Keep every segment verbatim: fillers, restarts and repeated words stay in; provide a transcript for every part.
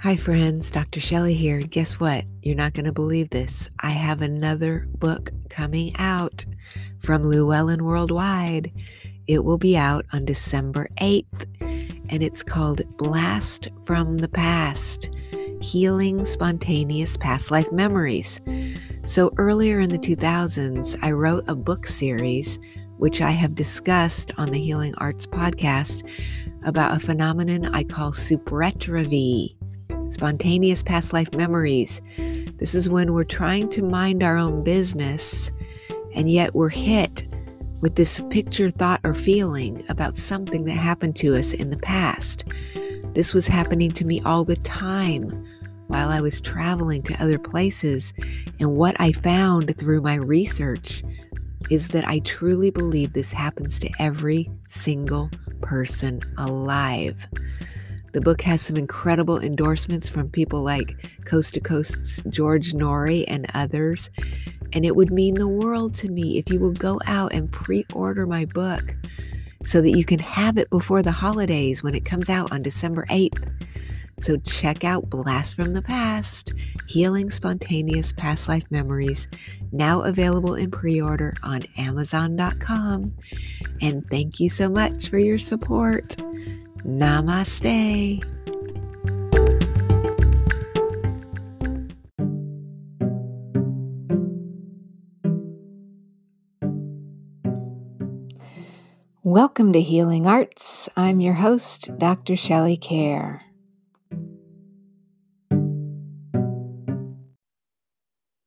Hi friends, Doctor Shelley here. Guess what? You're not going to believe this. I have another book coming out from Llewellyn Worldwide. It will be out on December eighth, and it's called Blast from the Past, Healing Spontaneous Past Life Memories. So earlier in the two thousands, I wrote a book series, which I have discussed on the Healing Arts podcast, about a phenomenon I call Supretravii. Spontaneous past life memories. This is when we're trying to mind our own business, and yet we're hit with this picture, thought, or feeling about something that happened to us in the past. This was happening to me all the time while I was traveling to other places, and what I found through my research is that I truly believe this happens to every single person alive. The book has some incredible endorsements from people like Coast to Coast's George Noory and others. And it would mean the world to me if you will go out and pre-order my book so that you can have it before the holidays when it comes out on December eighth. So check out Blast from the Past, Healing Spontaneous Past Life Memories, now available in pre-order on amazon dot com. And thank you so much for your support. Namaste. Welcome to Healing Arts. I'm your host, Doctor Shelley Kaehr.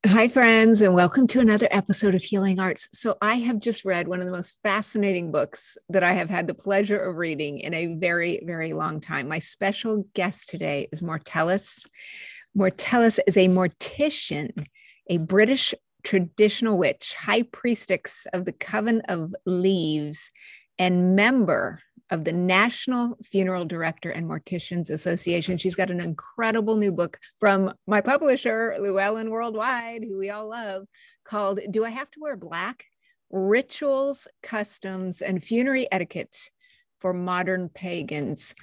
Hi, friends, and welcome to another episode of Healing Arts. So I have just read one of the most fascinating books that I have had the pleasure of reading in a very, very long time. My special guest today is Mortellus. Mortellus is a mortician, a British traditional witch, high priestess of the Coven of Leaves, and member of the National Funeral Director and Morticians Association. She's got an incredible new book from my publisher, Llewellyn Worldwide, who we all love, called Do I Have to Wear Black? Rituals, Customs, and Funerary Etiquette for Modern Pagans.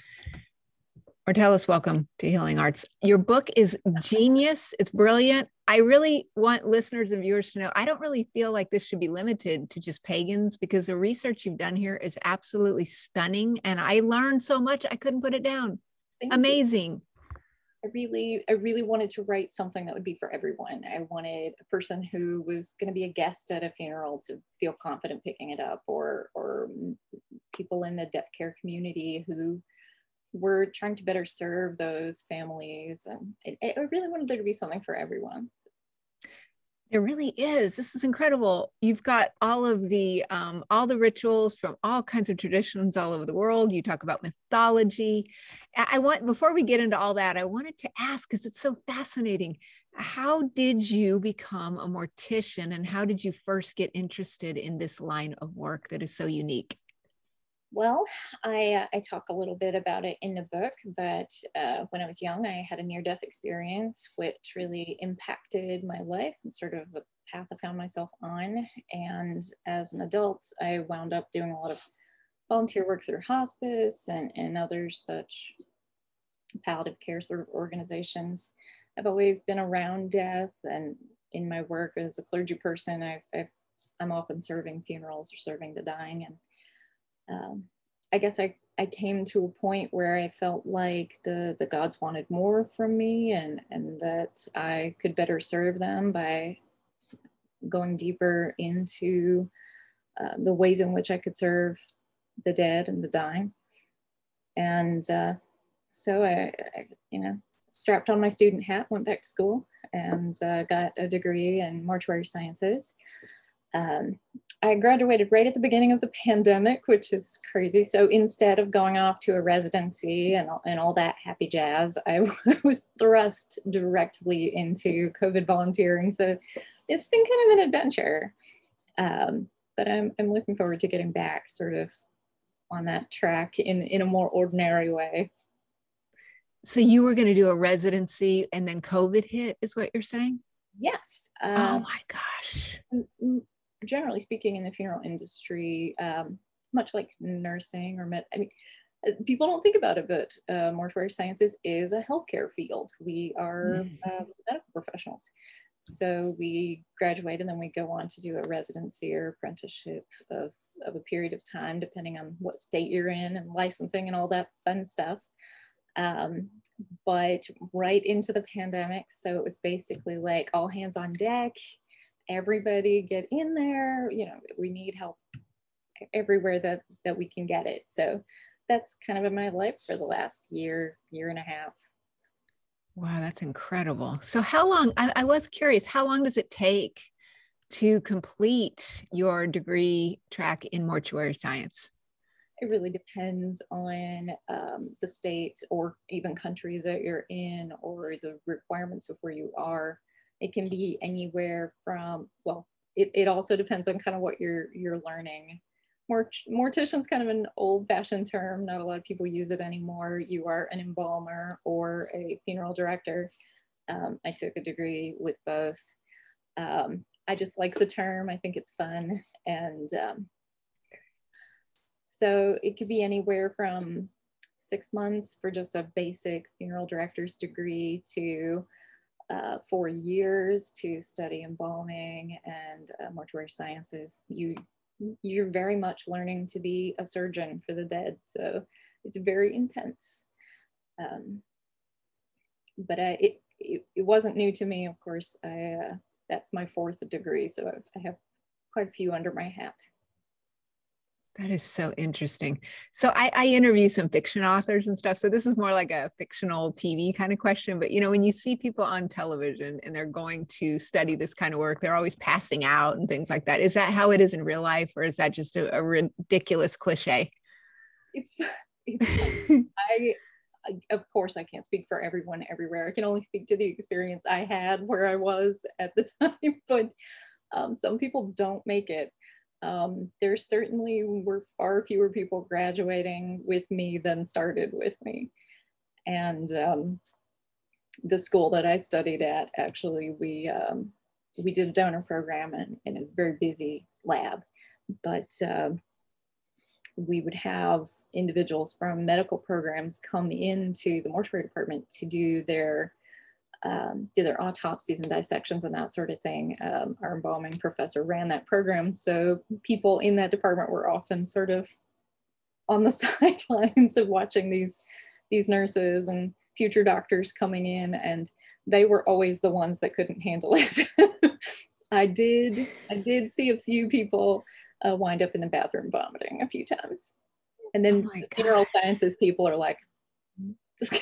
Mortellus, welcome to Healing Arts. Your book is genius. It's brilliant. I really want listeners and viewers to know, I don't really feel like this should be limited to just pagans, because the research you've done here is absolutely stunning. And I learned so much, I couldn't put it down. Thank Amazing. You. I really, I really wanted to write something that would be for everyone. I wanted a person who was going to be a guest at a funeral to feel confident picking it up, or, or people in the death care community who we're trying to better serve those families. And I, I really wanted there to be something for everyone. There really is. This is incredible. You've got all of the, um, all the rituals from all kinds of traditions all over the world. You talk about mythology. I want, before we get into all that, I wanted to ask, because it's so fascinating, how did you become a mortician, and how did you first get interested in this line of work that is so unique? Well, I, uh, I talk a little bit about it in the book, but uh, when I was young, I had a near-death experience, which really impacted my life and sort of the path I found myself on. And as an adult, I wound up doing a lot of volunteer work through hospice and, and other such palliative care sort of organizations. I've always been around death, and in my work as a clergy person, I've, I've, I'm often serving funerals or serving the dying. And Um, I guess I, I came to a point where I felt like the, the gods wanted more from me, and, and that I could better serve them by going deeper into uh, the ways in which I could serve the dead and the dying. And uh, so I, I, you know, strapped on my student hat, went back to school, and uh, got a degree in mortuary sciences. Um, I graduated right at the beginning of the pandemic, which is crazy. So instead of going off to a residency and, and all that happy jazz, I was thrust directly into COVID volunteering. So it's been kind of an adventure, um, but I'm, I'm looking forward to getting back sort of on that track in, in a more ordinary way. So you were going to do a residency and then COVID hit is what you're saying? Yes. Um, oh my gosh. Generally speaking, in the funeral industry, um, much like nursing or med, I mean, people don't think about it, but uh, mortuary sciences is a healthcare field. We are mm. uh, medical professionals. So we graduate and then we go on to do a residency or apprenticeship of, of a period of time, depending on what state you're in and licensing and all that fun stuff. Um, but right into the pandemic. So it was basically like all hands on deck. Everybody get in there, you know, we need help everywhere that, that we can get it. So that's kind of been my life for the last year, year and a half. Wow, that's incredible. So how long, I, I was curious, how long does it take to complete your degree track in mortuary science? It really depends on um, the state or even country that you're in or the requirements of where you are. It can be anywhere from, well, it, it also depends on kind of what you're you're learning. Mort mortician's kind of an old-fashioned term. Not a lot of people use it anymore. You are an embalmer or a funeral director. Um, I took a degree with both. Um, I just like the term. I think it's fun. And um, so it could be anywhere from six months for just a basic funeral director's degree to Uh, four years to study embalming and uh, mortuary sciences. You, you're very much learning to be a surgeon for the dead. So it's very intense. Um, but uh, it, it, it wasn't new to me, of course. I, uh, that's my fourth degree. So I've, I have quite a few under my hat. That is so interesting. So I, I interview some fiction authors and stuff. So this is more like a fictional T V kind of question. But, you know, when you see people on television and they're going to study this kind of work, they're always passing out and things like that. Is that how it is in real life? Or is that just a, a ridiculous cliche? It's, it's I, of course, I can't speak for everyone everywhere. I can only speak to the experience I had where I was at the time. But um, some people don't make it. Um, there certainly were far fewer people graduating with me than started with me. And um, the school that I studied at, actually, we, um, we did a donor program and, and it's a very busy lab, but uh, we would have individuals from medical programs come into the mortuary department to do their Um, do their autopsies and dissections and that sort of thing. Um, our embalming professor ran that program. So people in that department were often sort of on the sidelines of watching these, these nurses and future doctors coming in, and they were always the ones that couldn't handle it. I did, I did see a few people uh, wind up in the bathroom vomiting a few times. And then oh the funeral sciences people are like, just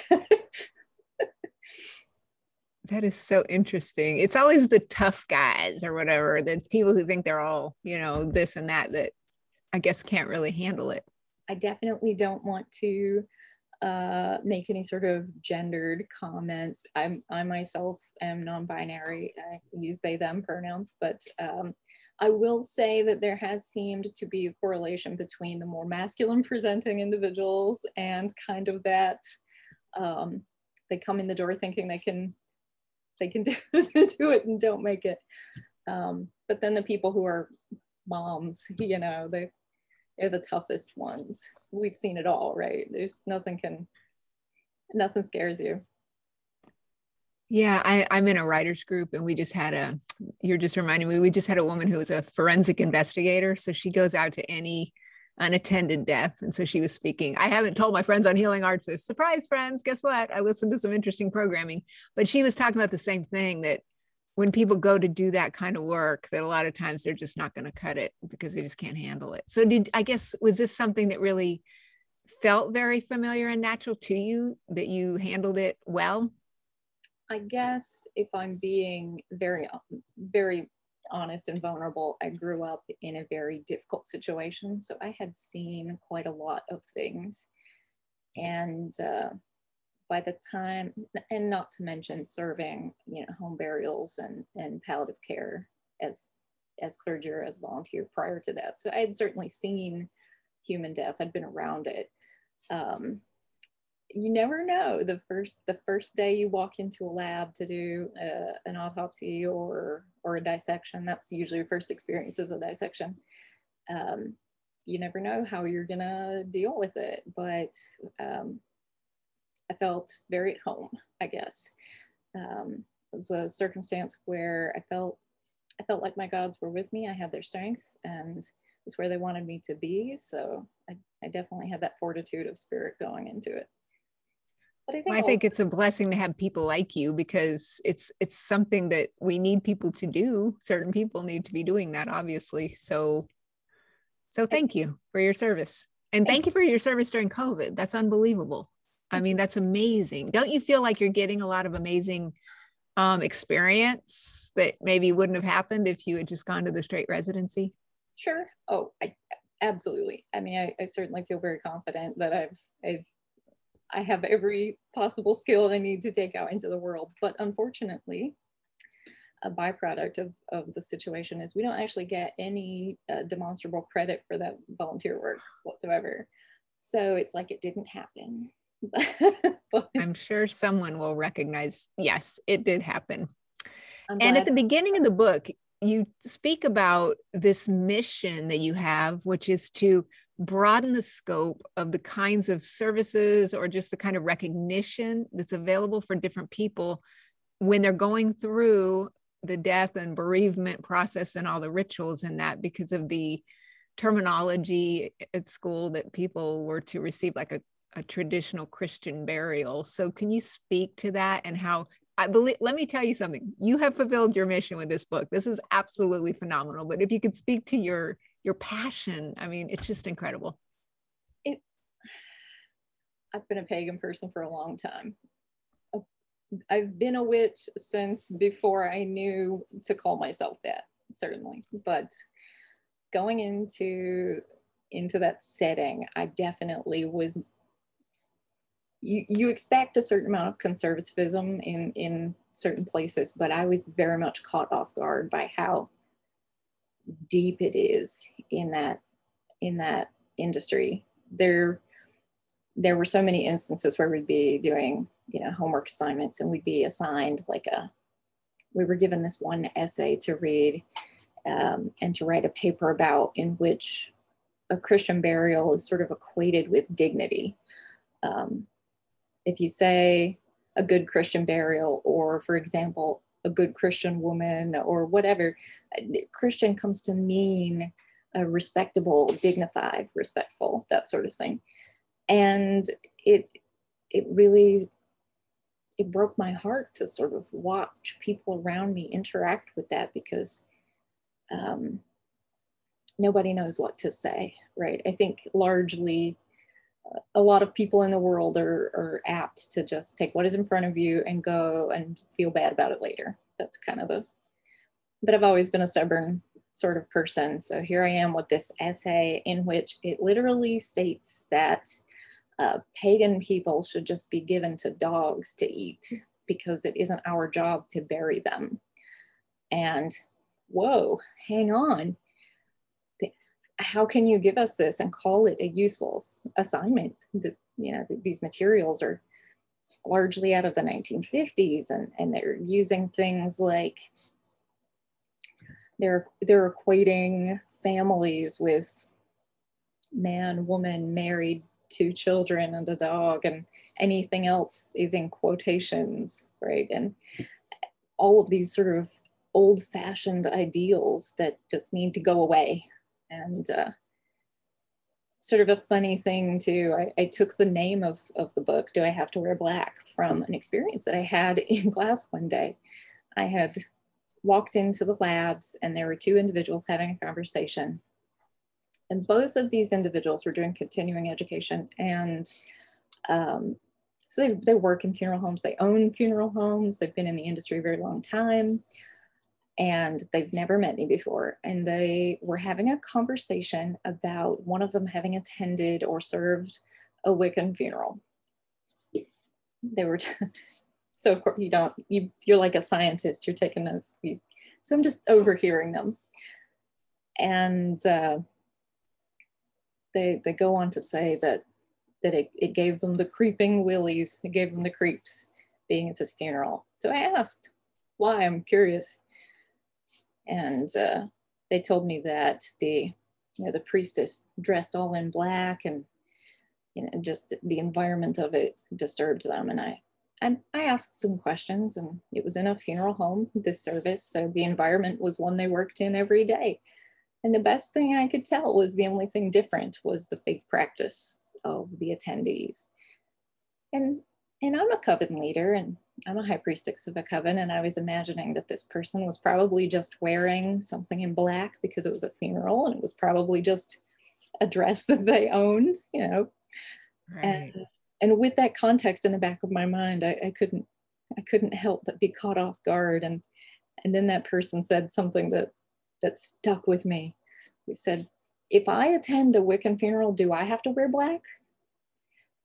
That is so interesting. It's always the tough guys or whatever, the people who think they're all, you know, this and that, that I guess can't really handle it. I definitely don't want to uh, make any sort of gendered comments. I'm, I myself am non-binary. I use they, them pronouns, but um, I will say that there has seemed to be a correlation between the more masculine presenting individuals and kind of that um, they come in the door thinking they can they can do, do it and don't make it. Um, but then the people who are moms, you know, they, they're the toughest ones. We've seen it all, right? There's nothing can, nothing scares you. Yeah, I, I'm in a writer's group and we just had a, you're just reminding me, we just had a woman who was a forensic investigator. So she goes out to any unattended death. And so she was speaking. I haven't told my friends on Healing Arts this. Surprise, friends. Guess what? I listened to some interesting programming, but she was talking about the same thing, that when people go to do that kind of work, that a lot of times they're just not going to cut it because they just can't handle it. So did, I guess, was this something that really felt very familiar and natural to you, that you handled it well? I guess if I'm being very, very honest and vulnerable, I grew up in a very difficult situation. So I had seen quite a lot of things. And uh, by the time, and not to mention serving, you know, home burials and, and palliative care as, as clergy or as volunteer prior to that. So I had certainly seen human death. I'd been around it. Um, you never know, the first the first day you walk into a lab to do uh, an autopsy or or a dissection, that's usually your first experience as a dissection. Um, you never know how you're gonna deal with it, but um, I felt very at home, I guess. Um, it was a circumstance where I felt I felt like my gods were with me. I had their strength, and it's where they wanted me to be. So I, I definitely had that fortitude of spirit going into it. But I think, well, I think it's a blessing to have people like you, because it's it's something that we need people to do. Certain people need to be doing that, obviously. So, so thank you for your service. And thank you for your service during COVID. That's unbelievable. I mean, that's amazing. Don't you feel like you're getting a lot of amazing um, experience that maybe wouldn't have happened if you had just gone to the straight residency? Sure. Oh, I, absolutely. I mean, I, I certainly feel very confident that I've I've I have every possible skill I need to take out into the world. But unfortunately, a byproduct of, of the situation is we don't actually get any uh, demonstrable credit for that volunteer work whatsoever. So it's like it didn't happen. But I'm sure someone will recognize, yes, it did happen. I'm and glad. At the beginning of the book, you speak about this mission that you have, which is to broaden the scope of the kinds of services or just the kind of recognition that's available for different people when they're going through the death and bereavement process and all the rituals in that, because of the terminology at school that people were to receive like a, a traditional Christian burial. So can you speak to that and how, I believe, let me tell you something, you have fulfilled your mission with this book. This is absolutely phenomenal. But if you could speak to your your passion. I mean, it's just incredible. It, I've been a pagan person for a long time. I've been a witch since before I knew to call myself that, certainly. But going into, into that setting, I definitely was, you, you expect a certain amount of conservatism in, in certain places, but I was very much caught off guard by how deep it is in that in that industry. There there were so many instances where we'd be doing, you know, homework assignments, and we'd be assigned like a, we were given this one essay to read um, and to write a paper about, in which a Christian burial is sort of equated with dignity. Um, if you say a good Christian burial, or for example, a good Christian woman or whatever, Christian comes to mean a respectable, dignified, respectful, that sort of thing. And it it really, it broke my heart to sort of watch people around me interact with that, because um, nobody knows what to say, right? I think largely a lot of people in the world are, are apt to just take what is in front of you and go and feel bad about it later. That's kind of the, but I've always been a stubborn sort of person. So here I am with this essay in which it literally states that uh, pagan people should just be given to dogs to eat, because it isn't our job to bury them. And whoa, hang on. How can you give us this and call it a useful assignment? That, you know, that these materials are largely out of the nineteen fifties, and, and they're using things like, they're, they're equating families with man, woman, married, two children and a dog, and anything else is in quotations, right? And all of these sort of old-fashioned ideals that just need to go away. And uh, sort of a funny thing too, I, I took the name of, of the book, Do I Have to Wear Black?, from an experience that I had in class one day. I had walked into the labs, and there were two individuals having a conversation. And both of these individuals were doing continuing education. And um, so they, they work in funeral homes, they own funeral homes, they've been in the industry a very long time. and they've never met me before. And they were having a conversation about one of them having attended or served a Wiccan funeral. They were, t so of course you don't, you, you're like a scientist, you're taking notes. You, so I'm just overhearing them. And uh, they, they go on to say that, that it, it gave them the creeping willies, it gave them the creeps being at this funeral. So I asked why, I'm curious. And uh, they told me that the, you know, the priestess dressed all in black, and you know, just the environment of it disturbed them. And I, I, I asked some questions, and it was in a funeral home, this service, so the environment was one they worked in every day. And the best thing I could tell was the only thing different was the faith practice of the attendees. And, and I'm a coven leader, and I'm a high priestess of a coven, and I was imagining that this person was probably just wearing something in black because it was a funeral, and it was probably just a dress that they owned, you know. Right. And, and with that context in the back of my mind, I, I couldn't, I couldn't help but be caught off guard. And, and then that person said something that, that stuck with me. He said, "If I attend a Wiccan funeral, do I have to wear black?"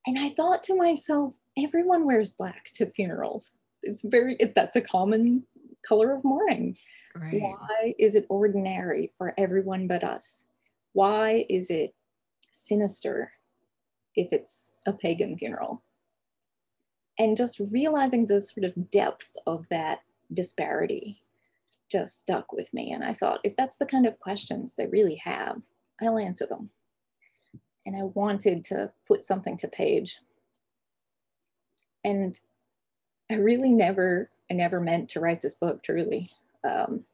And I thought to myself, everyone wears black to funerals. It's very, it, that's a common color of mourning. Right. Why is it ordinary for everyone but us? Why is it sinister if it's a pagan funeral? And just realizing the sort of depth of that disparity just stuck with me. And I thought, if that's the kind of questions they really have, I'll answer them. And I wanted to put something to page. And I really never, I never meant to write this book, truly. Um,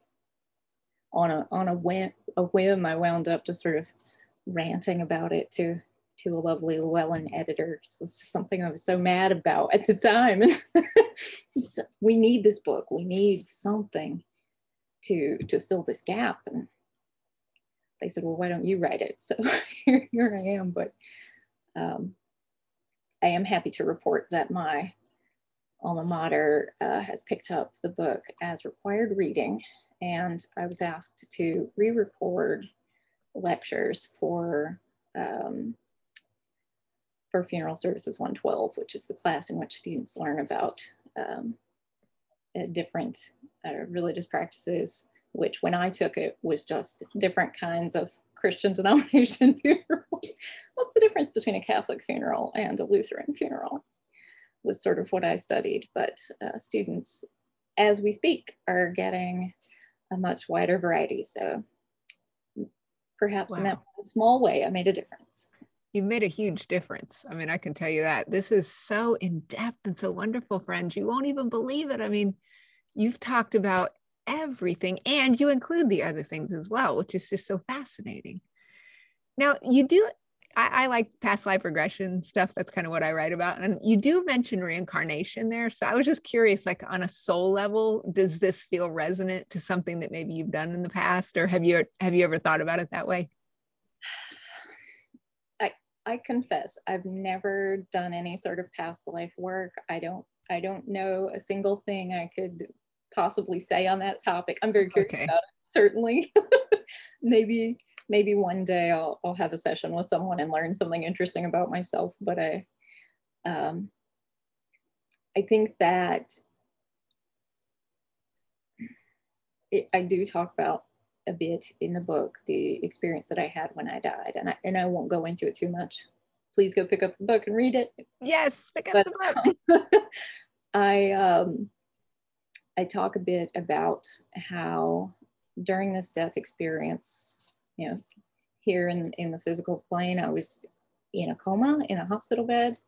on a, on a whim, a whim, I wound up just sort of ranting about it to to a lovely Llewellyn editor. It was something I was so mad about at the time. So we need this book. We need something to, to fill this gap. And they said, well, why don't you write it? So here, here I am. But um, I am happy to report that my alma mater uh, has picked up the book as required reading. And I was asked to re-record lectures for um, for Funeral Services one twelve, which is the class in which students learn about um, different uh, religious practices, which when I took it was just different kinds of Christian denomination funerals. What's the difference between a Catholic funeral and a Lutheran funeral was sort of what I studied, but uh, students as we speak are getting a much wider variety. So perhaps wow. in that small way, I made a difference. You've made a huge difference. I mean, I can tell you that. This is so in-depth and so wonderful, friends. You won't even believe it. I mean, you've talked about everything, and you include the other things as well, which is just so fascinating. Now, you do, I, I like past life regression stuff. That's kind of what I write about. And you do mention reincarnation there. So I was just curious, like on a soul level, does this feel resonant to something that maybe you've done in the past, or have you, have you ever thought about it that way? I confess, I've never done any sort of past life work. I don't, I don't know a single thing I could possibly say on that topic. I'm very curious okay. about it, certainly. maybe, maybe one day I'll, I'll have a session with someone and learn something interesting about myself. But I, um, I think that it, I do talk about a bit in the book, the experience that I had when I died, and I, and I won't go into it too much. Please go pick up the book and read it. Yes, pick up but, the book. I, um, I talk a bit about how during this death experience, you know, here in, in the physical plane, I was in a coma, in a hospital bed.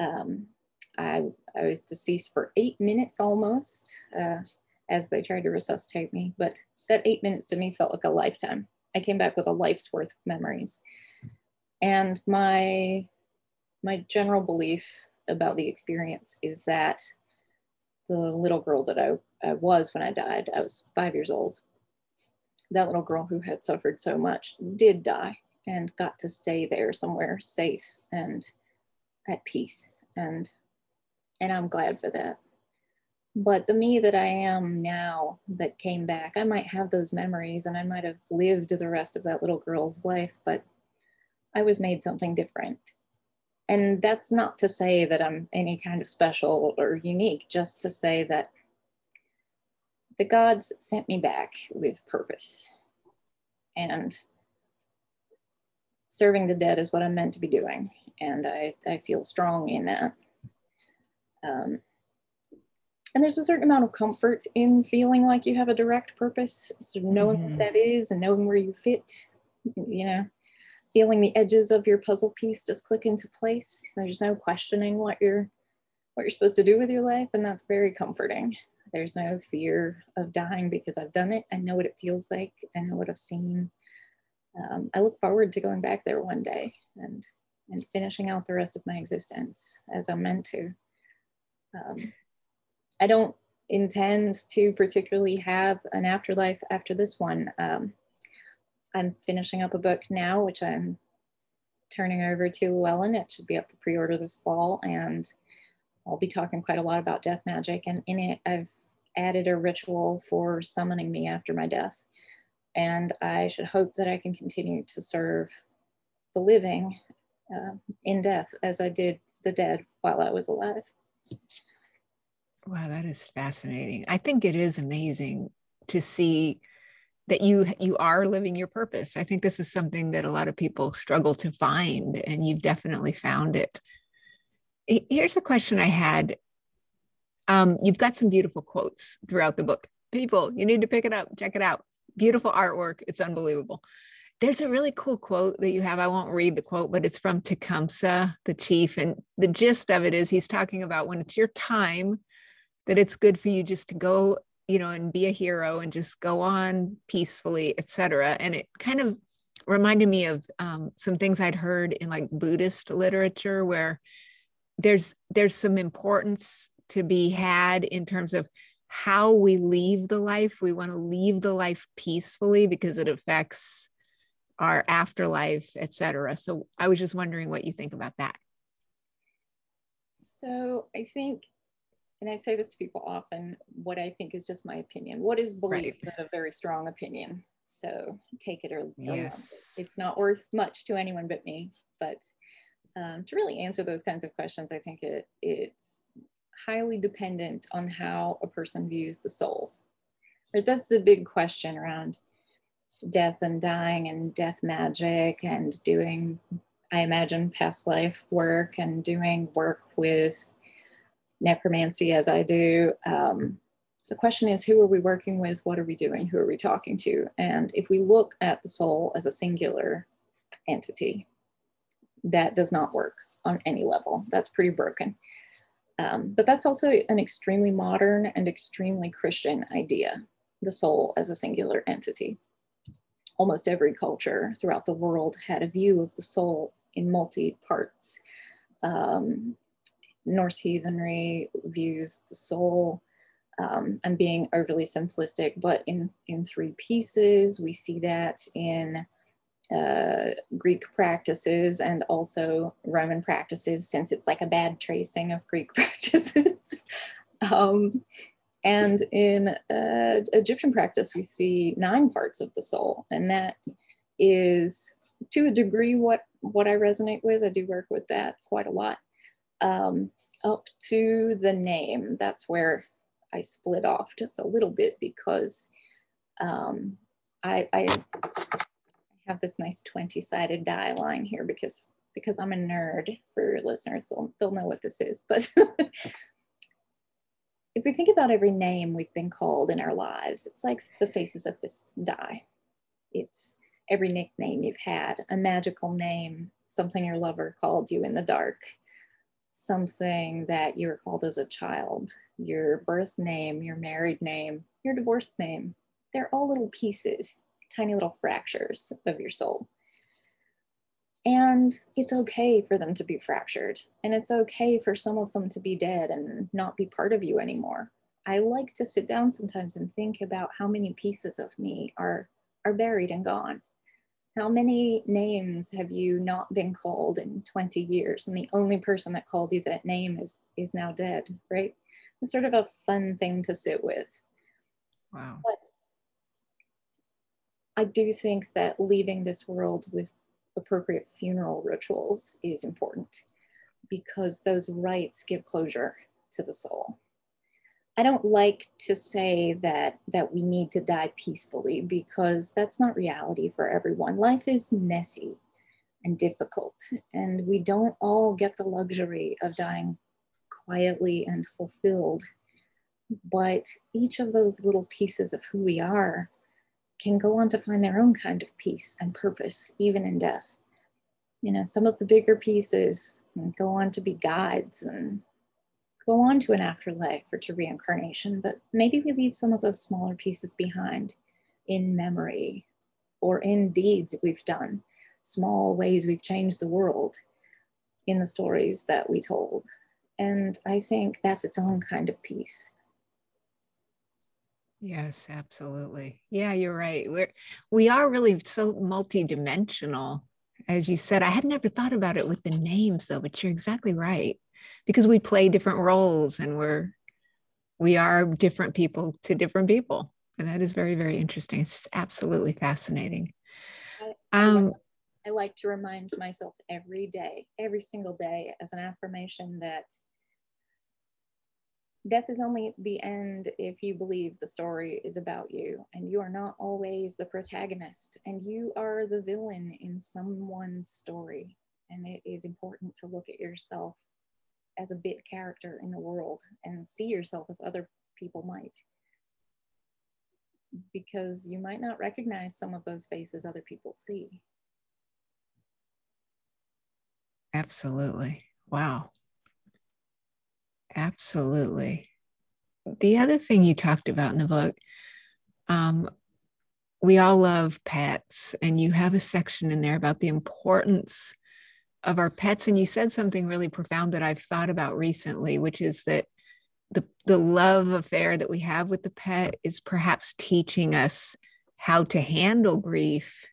Um, I, I was deceased for eight minutes almost uh, as they tried to resuscitate me, but that eight minutes to me felt like a lifetime. I came back with a life's worth of memories. And my, my general belief about the experience is that the little girl that I, I was when I died, I was five years old, that little girl who had suffered so much did die and got to stay there somewhere safe and at peace. And, and I'm glad for that. But the me that I am now that came back, I might have those memories and I might have lived the rest of that little girl's life, but I was made something different. And that's not to say that I'm any kind of special or unique, just to say that the gods sent me back with purpose. And serving the dead is what I'm meant to be doing. And I, I feel strong in that. Um, and there's a certain amount of comfort in feeling like you have a direct purpose, sort of knowing mm-hmm. what that is and knowing where you fit, you know. Feeling the edges of your puzzle piece just click into place. There's no questioning what you're what you're supposed to do with your life, and that's very comforting. There's no fear of dying because I've done it. I know what it feels like. I know what I've seen. Um, I look forward to going back there one day and and finishing out the rest of my existence as I'm meant to. Um, I don't intend to particularly have an afterlife after this one. Um, I'm finishing up a book now, which I'm turning over to Llewellyn. It should be up for pre-order this fall, and I'll be talking quite a lot about death magic. And in it, I've added a ritual for summoning me after my death. And I should hope that I can continue to serve the living uh, in death as I did the dead while I was alive. Wow, that is fascinating. I think it is amazing to see that you you are living your purpose. I think this is something that a lot of people struggle to find, and you've definitely found it. Here's a question I had. Um, you've got some beautiful quotes throughout the book. People, you need to pick it up, check it out. Beautiful artwork, it's unbelievable. There's a really cool quote that you have. I won't read the quote, but it's from Tecumseh, the chief. And the gist of it is he's talking about when it's your time, that it's good for you just to go, you know, and be a hero and just go on peacefully, et cetera. And it kind of reminded me of um, some things I'd heard in like Buddhist literature, where there's, there's some importance to be had in terms of how we leave the life. We want to leave the life peacefully because it affects our afterlife, et cetera. So I was just wondering what you think about that. So I think, and I say this to people often, what I think is just my opinion. What is believed is a very strong opinion. So take it or yes. It. It's not worth much to anyone but me. But um, to really answer those kinds of questions, I think it it's highly dependent on how a person views the soul. But that's the big question around death and dying and death magic and doing, I imagine, past life work and doing work with necromancy as I do. Um, the question is, who are we working with? What are we doing? Who are we talking to? And if we look at the soul as a singular entity, that does not work on any level. That's pretty broken. Um, but that's also an extremely modern and extremely Christian idea, the soul as a singular entity. Almost every culture throughout the world had a view of the soul in multi parts. Um, Norse heathenry views the soul. Um, I'm being overly simplistic, but in, in three pieces. We see that in uh, Greek practices and also Roman practices, since it's like a bad tracing of Greek practices. um, and in uh, Egyptian practice, we see nine parts of the soul. And that is, to a degree, what, what I resonate with. I do work with that quite a lot. Um, up to the name. That's where I split off just a little bit, because um, I, I have this nice twenty-sided die line here because, because I'm a nerd. For your listeners, they'll, they'll know what this is. But if we think about every name we've been called in our lives, it's like the faces of this die. It's every nickname you've had, a magical name, something your lover called you in the dark, something that you were called as a child, your birth name, your married name, your divorced name. They're all little pieces, tiny little fractures of your soul. And it's okay for them to be fractured. And it's okay for some of them to be dead and not be part of you anymore. I like to sit down sometimes and think about how many pieces of me are, are buried and gone. How many names have you not been called in twenty years? And the only person that called you that name is, is now dead, right? It's sort of a fun thing to sit with. Wow. But I do think that leaving this world with appropriate funeral rituals is important, because those rites give closure to the soul. I don't like to say that, that we need to die peacefully, because that's not reality for everyone. Life is messy and difficult, and we don't all get the luxury of dying quietly and fulfilled. But each of those little pieces of who we are can go on to find their own kind of peace and purpose, even in death. You know, some of the bigger pieces go on to be guides and go on to an afterlife or to reincarnation, but maybe we leave some of those smaller pieces behind in memory or in deeds we've done, small ways we've changed the world in the stories that we told. And I think that's its own kind of peace. Yes, absolutely. Yeah, you're right. We're, we are really so multidimensional. As you said, I had never thought about it with the names though, but you're exactly right. Because we play different roles, and we're, we are different people to different people. And that is very, very interesting. It's just absolutely fascinating. I, um, I like to remind myself every day, every single day, as an affirmation that death is only the end if you believe the story is about you, and you are not always the protagonist, and you are the villain in someone's story. And it is important to look at yourself as a bit character in the world and see yourself as other people might, because you might not recognize some of those faces other people see. Absolutely. Wow. Absolutely. The other thing you talked about in the book, um, we all love pets, and you have a section in there about the importance of our pets. And you said something really profound that I've thought about recently, which is that the, the love affair that we have with the pet is perhaps teaching us how to handle grief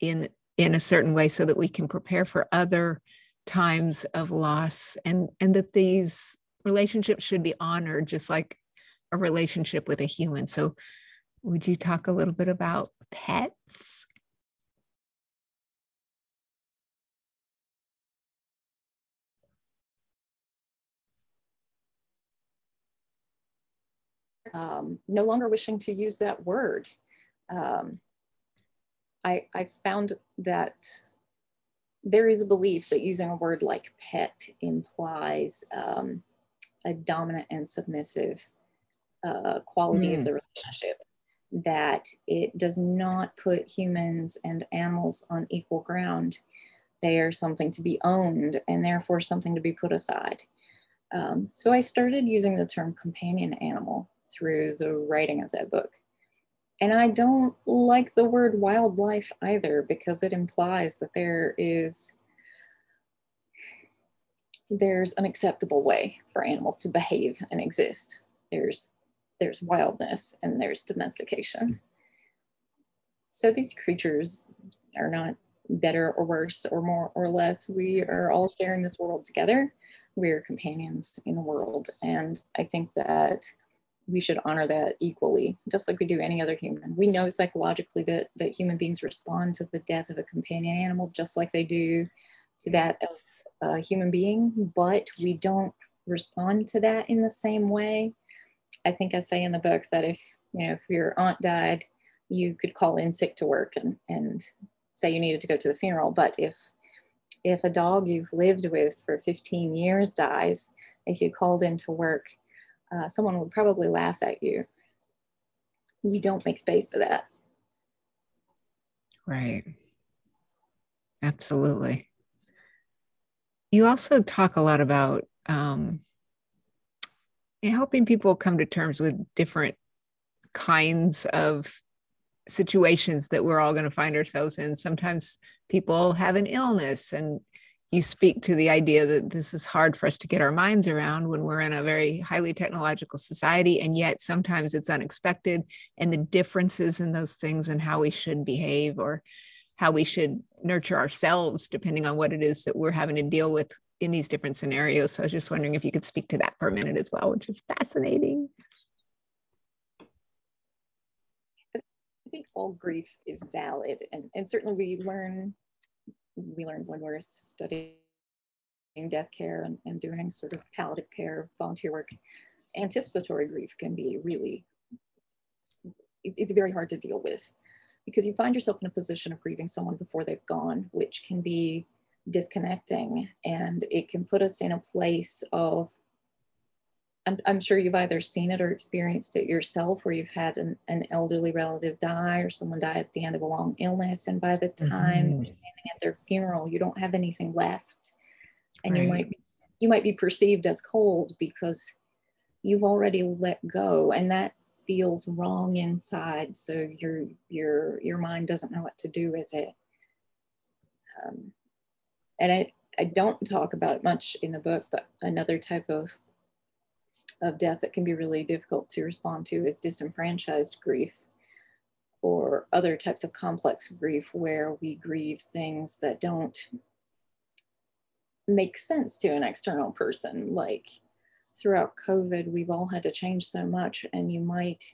in, in a certain way, so that we can prepare for other times of loss, and, and that these relationships should be honored, just like a relationship with a human. So would you talk a little bit about pets? Um, no longer wishing to use that word. Um, I, I found that there is a belief that using a word like pet implies um, a dominant and submissive uh, quality mm. of the relationship, that it does not put humans and animals on equal ground. They are something to be owned, and therefore something to be put aside. Um, so I started using the term companion animal through the writing of that book. And I don't like the word wildlife either, because it implies that there is, there's an acceptable way for animals to behave and exist. There's, there's wildness and there's domestication. So these creatures are not better or worse or more or less. We are all sharing this world together. We're companions in the world. And I think that we should honor that equally, just like we do any other human. We know psychologically that, that human beings respond to the death of a companion animal just like they do to that of a human being, but we don't respond to that in the same way. I think I say in the book that if, you know, if your aunt died, you could call in sick to work and, and say you needed to go to the funeral. But if, if a dog you've lived with for fifteen years dies, if you called in to work, Uh, someone would probably laugh at you. We don't make space for that. Right. Absolutely. You also talk a lot about um, helping people come to terms with different kinds of situations that we're all going to find ourselves in. Sometimes people have an illness, and you speak to the idea that this is hard for us to get our minds around when we're in a very highly technological society, and yet sometimes it's unexpected, and the differences in those things and how we should behave or how we should nurture ourselves, depending on what it is that we're having to deal with in these different scenarios. So I was just wondering if you could speak to that for a minute as well, which is fascinating. I think all grief is valid, and, and certainly we learn, we learned when we're studying death care and, and doing sort of palliative care, volunteer work, anticipatory grief can be really, it, it's very hard to deal with, because you find yourself in a position of grieving someone before they've gone, which can be disconnecting, and it can put us in a place of, I'm, I'm sure you've either seen it or experienced it yourself, where you've had an, an elderly relative die or someone die at the end of a long illness, and by the time mm-hmm. you're standing at their funeral, you don't have anything left, and right. you might you might be perceived as cold because you've already let go, and that feels wrong inside. So your your your mind doesn't know what to do with it. Um, and I I don't talk about it much in the book, but another type of of death that can be really difficult to respond to is disenfranchised grief, or other types of complex grief where we grieve things that don't make sense to an external person. Like throughout COVID, we've all had to change so much, and you might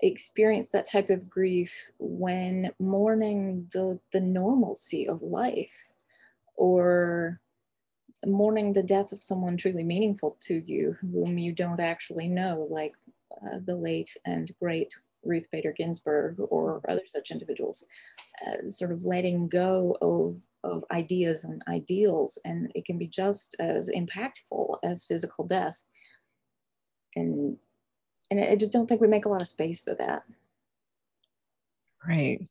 experience that type of grief when mourning the, the normalcy of life, or mourning the death of someone truly meaningful to you, whom you don't actually know, like uh, the late and great Ruth Bader Ginsburg or other such individuals, uh, sort of letting go of, of ideas and ideals. And it can be just as impactful as physical death. And, and I just don't think we make a lot of space for that. Right.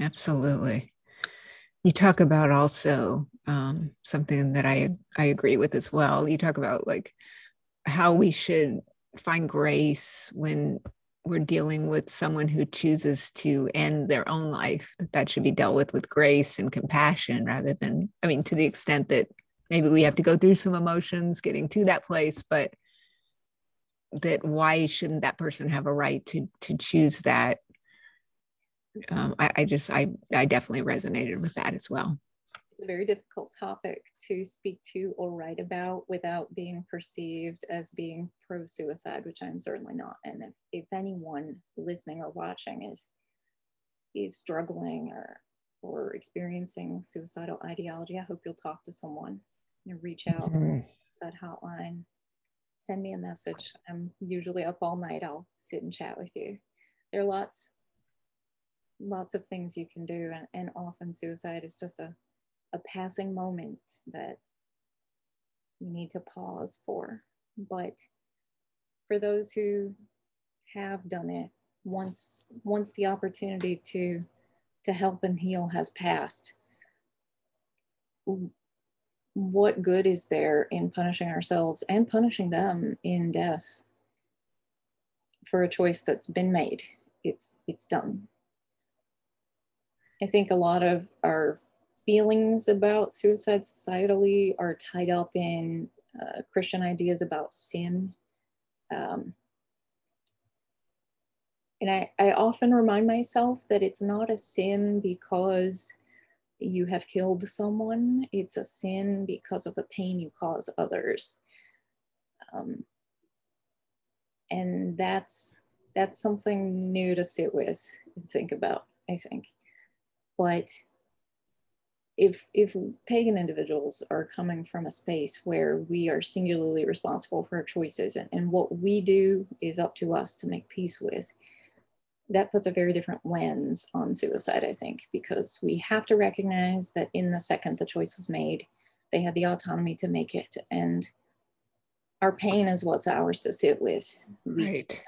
Absolutely. You talk about also um, something that I, I agree with as well. You talk about like how we should find grace when we're dealing with someone who chooses to end their own life, that that should be dealt with with grace and compassion, rather than, I mean, to the extent that maybe we have to go through some emotions getting to that place, but that why shouldn't that person have a right to to choose that? Um, I, I just, I, I definitely resonated with that as well. It's a very difficult topic to speak to or write about without being perceived as being pro-suicide, which I'm certainly not. And if, if anyone listening or watching is is struggling or or experiencing suicidal ideology, I hope you'll talk to someone. You know, reach out, mm-hmm. suicide hotline, send me a message. I'm usually up all night. I'll sit and chat with you. There are lots. Lots of things you can do, and, and often suicide is just a, a passing moment that you need to pause for. But for those who have done it, once once the opportunity to to help and heal has passed, what good is there in punishing ourselves and punishing them in death for a choice that's been made? It's it's done. I think a lot of our feelings about suicide societally are tied up in uh, Christian ideas about sin. Um, and I, I often remind myself that it's not a sin because you have killed someone. It's a sin because of the pain you cause others. Um, and that's, that's something new to sit with and think about, I think. But if, if pagan individuals are coming from a space where we are singularly responsible for our choices, and, and what we do is up to us to make peace with, that puts a very different lens on suicide, I think, because we have to recognize that in the second the choice was made, they had the autonomy to make it. And our pain is what's ours to sit with. Right.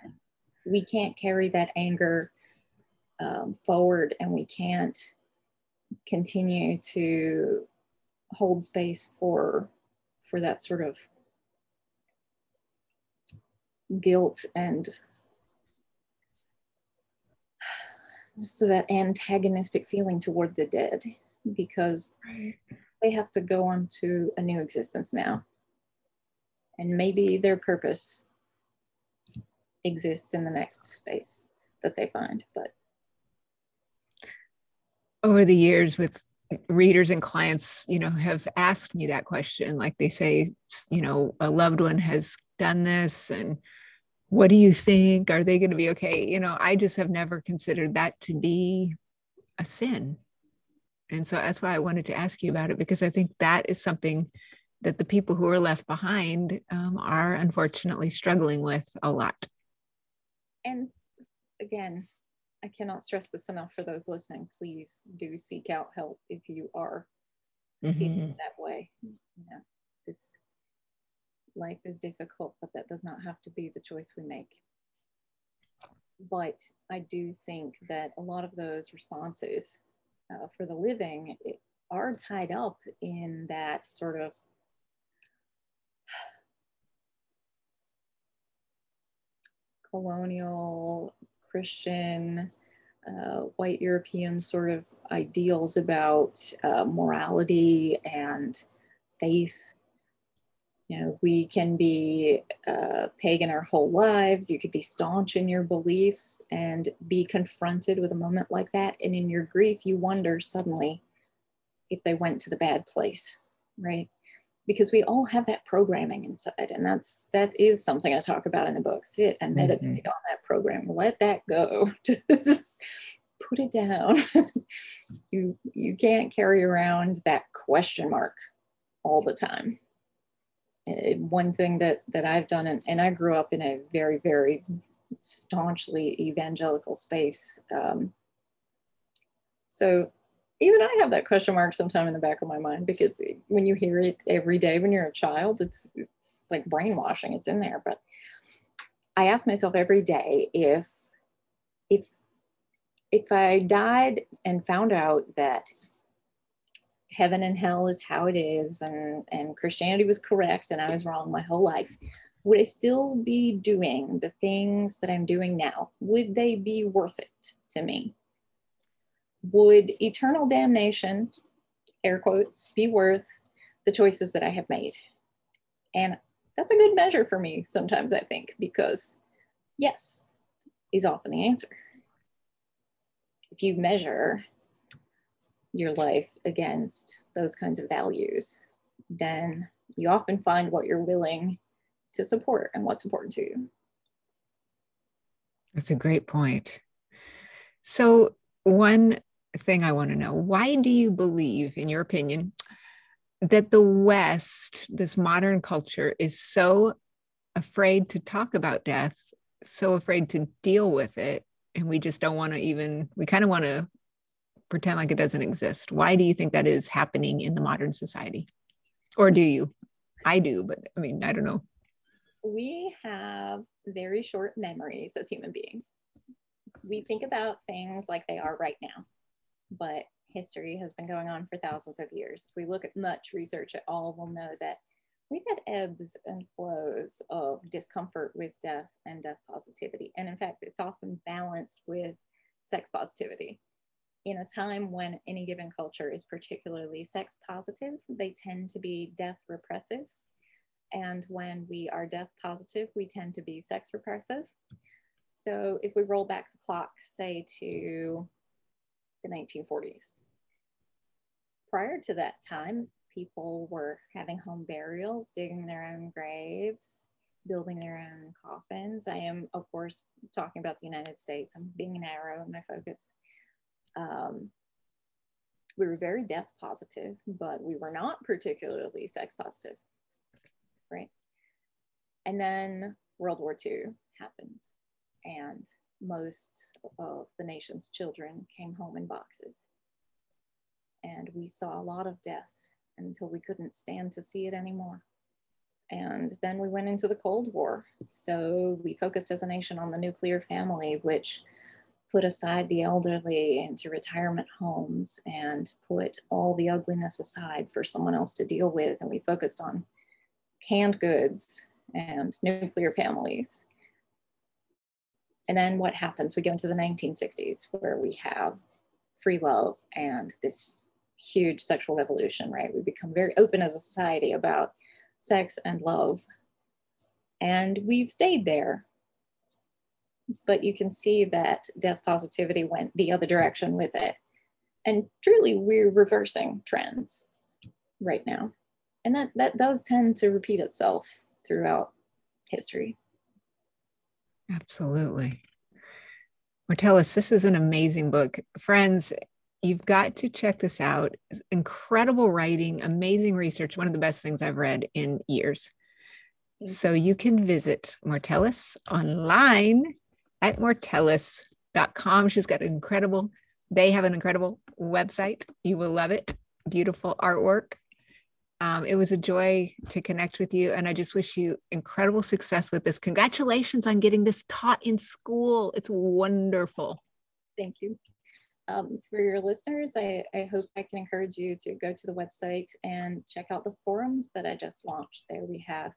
We, we can't carry that anger um, forward, and we can't continue to hold space for for that sort of guilt and so that antagonistic feeling toward the dead, because they have to go on to a new existence now, and maybe their purpose exists in the next space that they find. But over the years with readers and clients, you know, have asked me that question. Like they say, you know, a loved one has done this, and what do you think? Are they going to be okay? You know, I just have never considered that to be a sin. And so that's why I wanted to ask you about it, because I think that is something that the people who are left behind um, are unfortunately struggling with a lot. And again, I cannot stress this enough for those listening. Please do seek out help if you are mm-hmm. feeling that way. You know, this life is difficult, but that does not have to be the choice we make. But I do think that a lot of those responses uh, for the living are tied up in that sort of colonial Christian, uh, white European sort of ideals about uh, morality and faith. You know, we can be uh, pagan our whole lives. You could be staunch in your beliefs and be confronted with a moment like that. And in your grief, you wonder suddenly if they went to the bad place, right? Because we all have that programming inside. And that's, that is something I talk about in the book. Sit and meditate mm-hmm. on that program. Let that go. Just put it down. you, you can't carry around that question mark all the time. And one thing that, that I've done, and, and I grew up in a very, very staunchly evangelical space. Um, so even I have that question mark sometime in the back of my mind, because when you hear it every day when you're a child, it's, it's like brainwashing, it's in there. But I ask myself every day, if, if, if I died and found out that heaven and hell is how it is, and, and Christianity was correct and I was wrong my whole life, would I still be doing the things that I'm doing now? Would they be worth it to me? Would eternal damnation, air quotes, be worth the choices that I have made? And that's a good measure for me sometimes, I think, because yes is often the answer. If you measure your life against those kinds of values, then you often find what you're willing to support and what's important to you. That's a great point. So one thing I want to know, why do you believe, in your opinion, that the West, this modern culture, is so afraid to talk about death, so afraid to deal with it, and we just don't want to even, we kind of want to pretend like it doesn't exist? Why do you think that is happening in the modern society? Or do you? I do, but I mean, I don't know. We have very short memories as human beings. We think about things like they are right now, but history has been going on for thousands of years. If we look at much research at all, we'll know that we've had ebbs and flows of discomfort with death and death positivity. And in fact, it's often balanced with sex positivity. In a time when any given culture is particularly sex positive, they tend to be death repressive. And when we are death positive, we tend to be sex repressive. So if we roll back the clock, say to the nineteen forties, prior to that time, people were having home burials, digging their own graves, building their own coffins. I am, of course, talking about the United States. I'm being narrow in my focus. Um, we were very death positive, but we were not particularly sex positive, right? And then World War Two happened. And most of the nation's children came home in boxes. And we saw a lot of death until we couldn't stand to see it anymore. And then we went into the Cold War. So we focused as a nation on the nuclear family, which put aside the elderly into retirement homes and put all the ugliness aside for someone else to deal with. And we focused on canned goods and nuclear families. And then what happens? We go into the nineteen sixties, where we have free love and this huge sexual revolution, right? We become very open as a society about sex and love. And we've stayed there. But you can see that death positivity went the other direction with it. And truly, we're reversing trends right now. And that, that does tend to repeat itself throughout history. Absolutely. Mortellus, this is an amazing book. Friends, you've got to check this out. It's incredible writing, amazing research, one of the best things I've read in years. So you can visit Mortellus online at mortellus dot com. She's got an incredible, they have an incredible website. You will love it. Beautiful artwork. Um, it was a joy to connect with you. And I just wish you incredible success with this. Congratulations on getting this taught in school. It's wonderful. Thank you. Um, for your listeners, I, I hope I can encourage you to go to the website and check out the forums that I just launched. There we have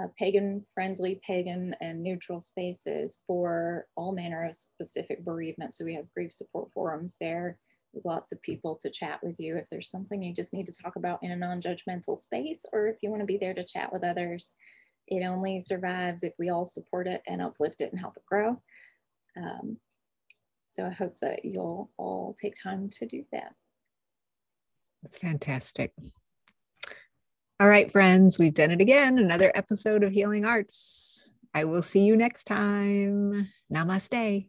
uh, pagan friendly, pagan and neutral spaces for all manner of specific bereavement. So we have grief support forums there. Lots of people to chat with you if there's something you just need to talk about in a non-judgmental space, or if you want to be there to chat with others. It only survives if we all support it and uplift it and help it grow. Um, so I hope that you'll all take time to do that. That's fantastic. All right, friends, we've done it again. Another episode of Healing Arts. I will see you next time. Namaste.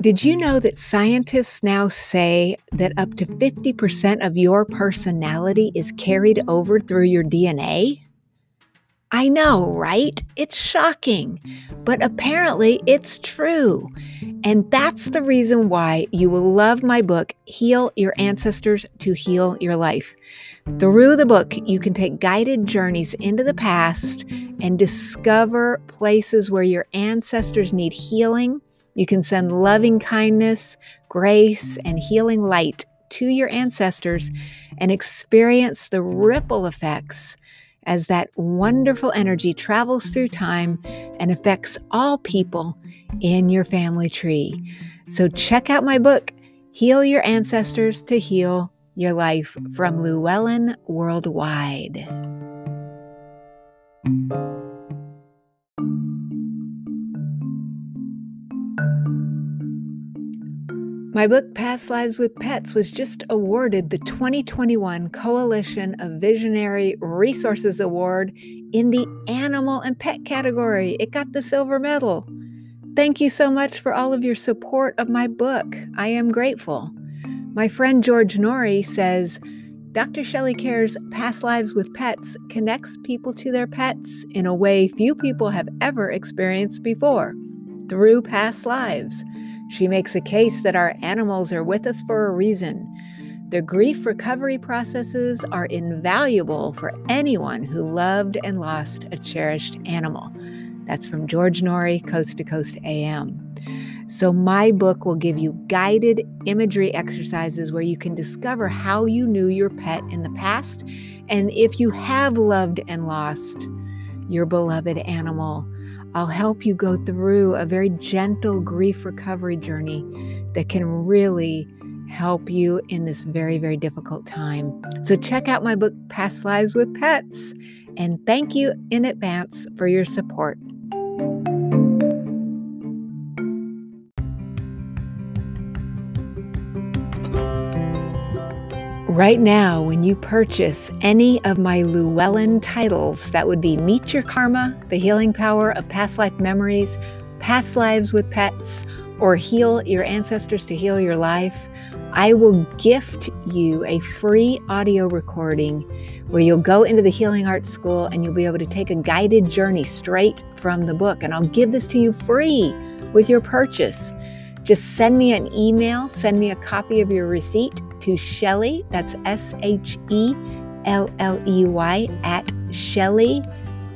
Did you know that scientists now say that up to fifty percent of your personality is carried over through your D N A? I know, right? It's shocking, but apparently it's true. And that's the reason why you will love my book, Heal Your Ancestors to Heal Your Life. Through the book, you can take guided journeys into the past and discover places where your ancestors need healing. You can send loving kindness, grace, and healing light to your ancestors and experience the ripple effects as that wonderful energy travels through time and affects all people in your family tree. So check out my book, Heal Your Ancestors to Heal Your Life, from Llewellyn Worldwide. My book, Past Lives with Pets, was just awarded the twenty twenty-one Coalition of Visionary Resources Award in the animal and pet category. It got the silver medal. Thank you so much for all of your support of my book. I am grateful. My friend George Noory says, Doctor Shelley Kaehr's Past Lives with Pets connects people to their pets in a way few people have ever experienced before, through past lives. She makes a case that our animals are with us for a reason. Their grief recovery processes are invaluable for anyone who loved and lost a cherished animal. That's from George Noory, Coast to Coast A M. So my book will give you guided imagery exercises where you can discover how you knew your pet in the past, and if you have loved and lost your beloved animal, I'll help you go through a very gentle grief recovery journey that can really help you in this very, very difficult time. So check out my book, Past Lives with Pets, and thank you in advance for your support. Right now, when you purchase any of my Llewellyn titles, that would be Meet Your Karma, The Healing Power of Past Life Memories, Past Lives with Pets, or Heal Your Ancestors to Heal Your Life, I will gift you a free audio recording where you'll go into the Healing Arts School and you'll be able to take a guided journey straight from the book. And I'll give this to you free with your purchase. Just send me an email, send me a copy of your receipt, to Shelley, that's S H E L L E Y, at Shelley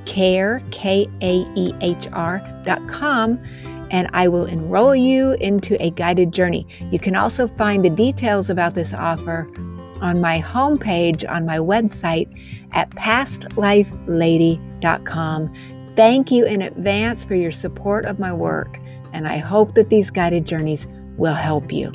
Kaehr, K A E H R dot com, and I will enroll you into a guided journey. You can also find the details about this offer on my homepage on my website at past life lady dot com. Thank you in advance for your support of my work, and I hope that these guided journeys will help you.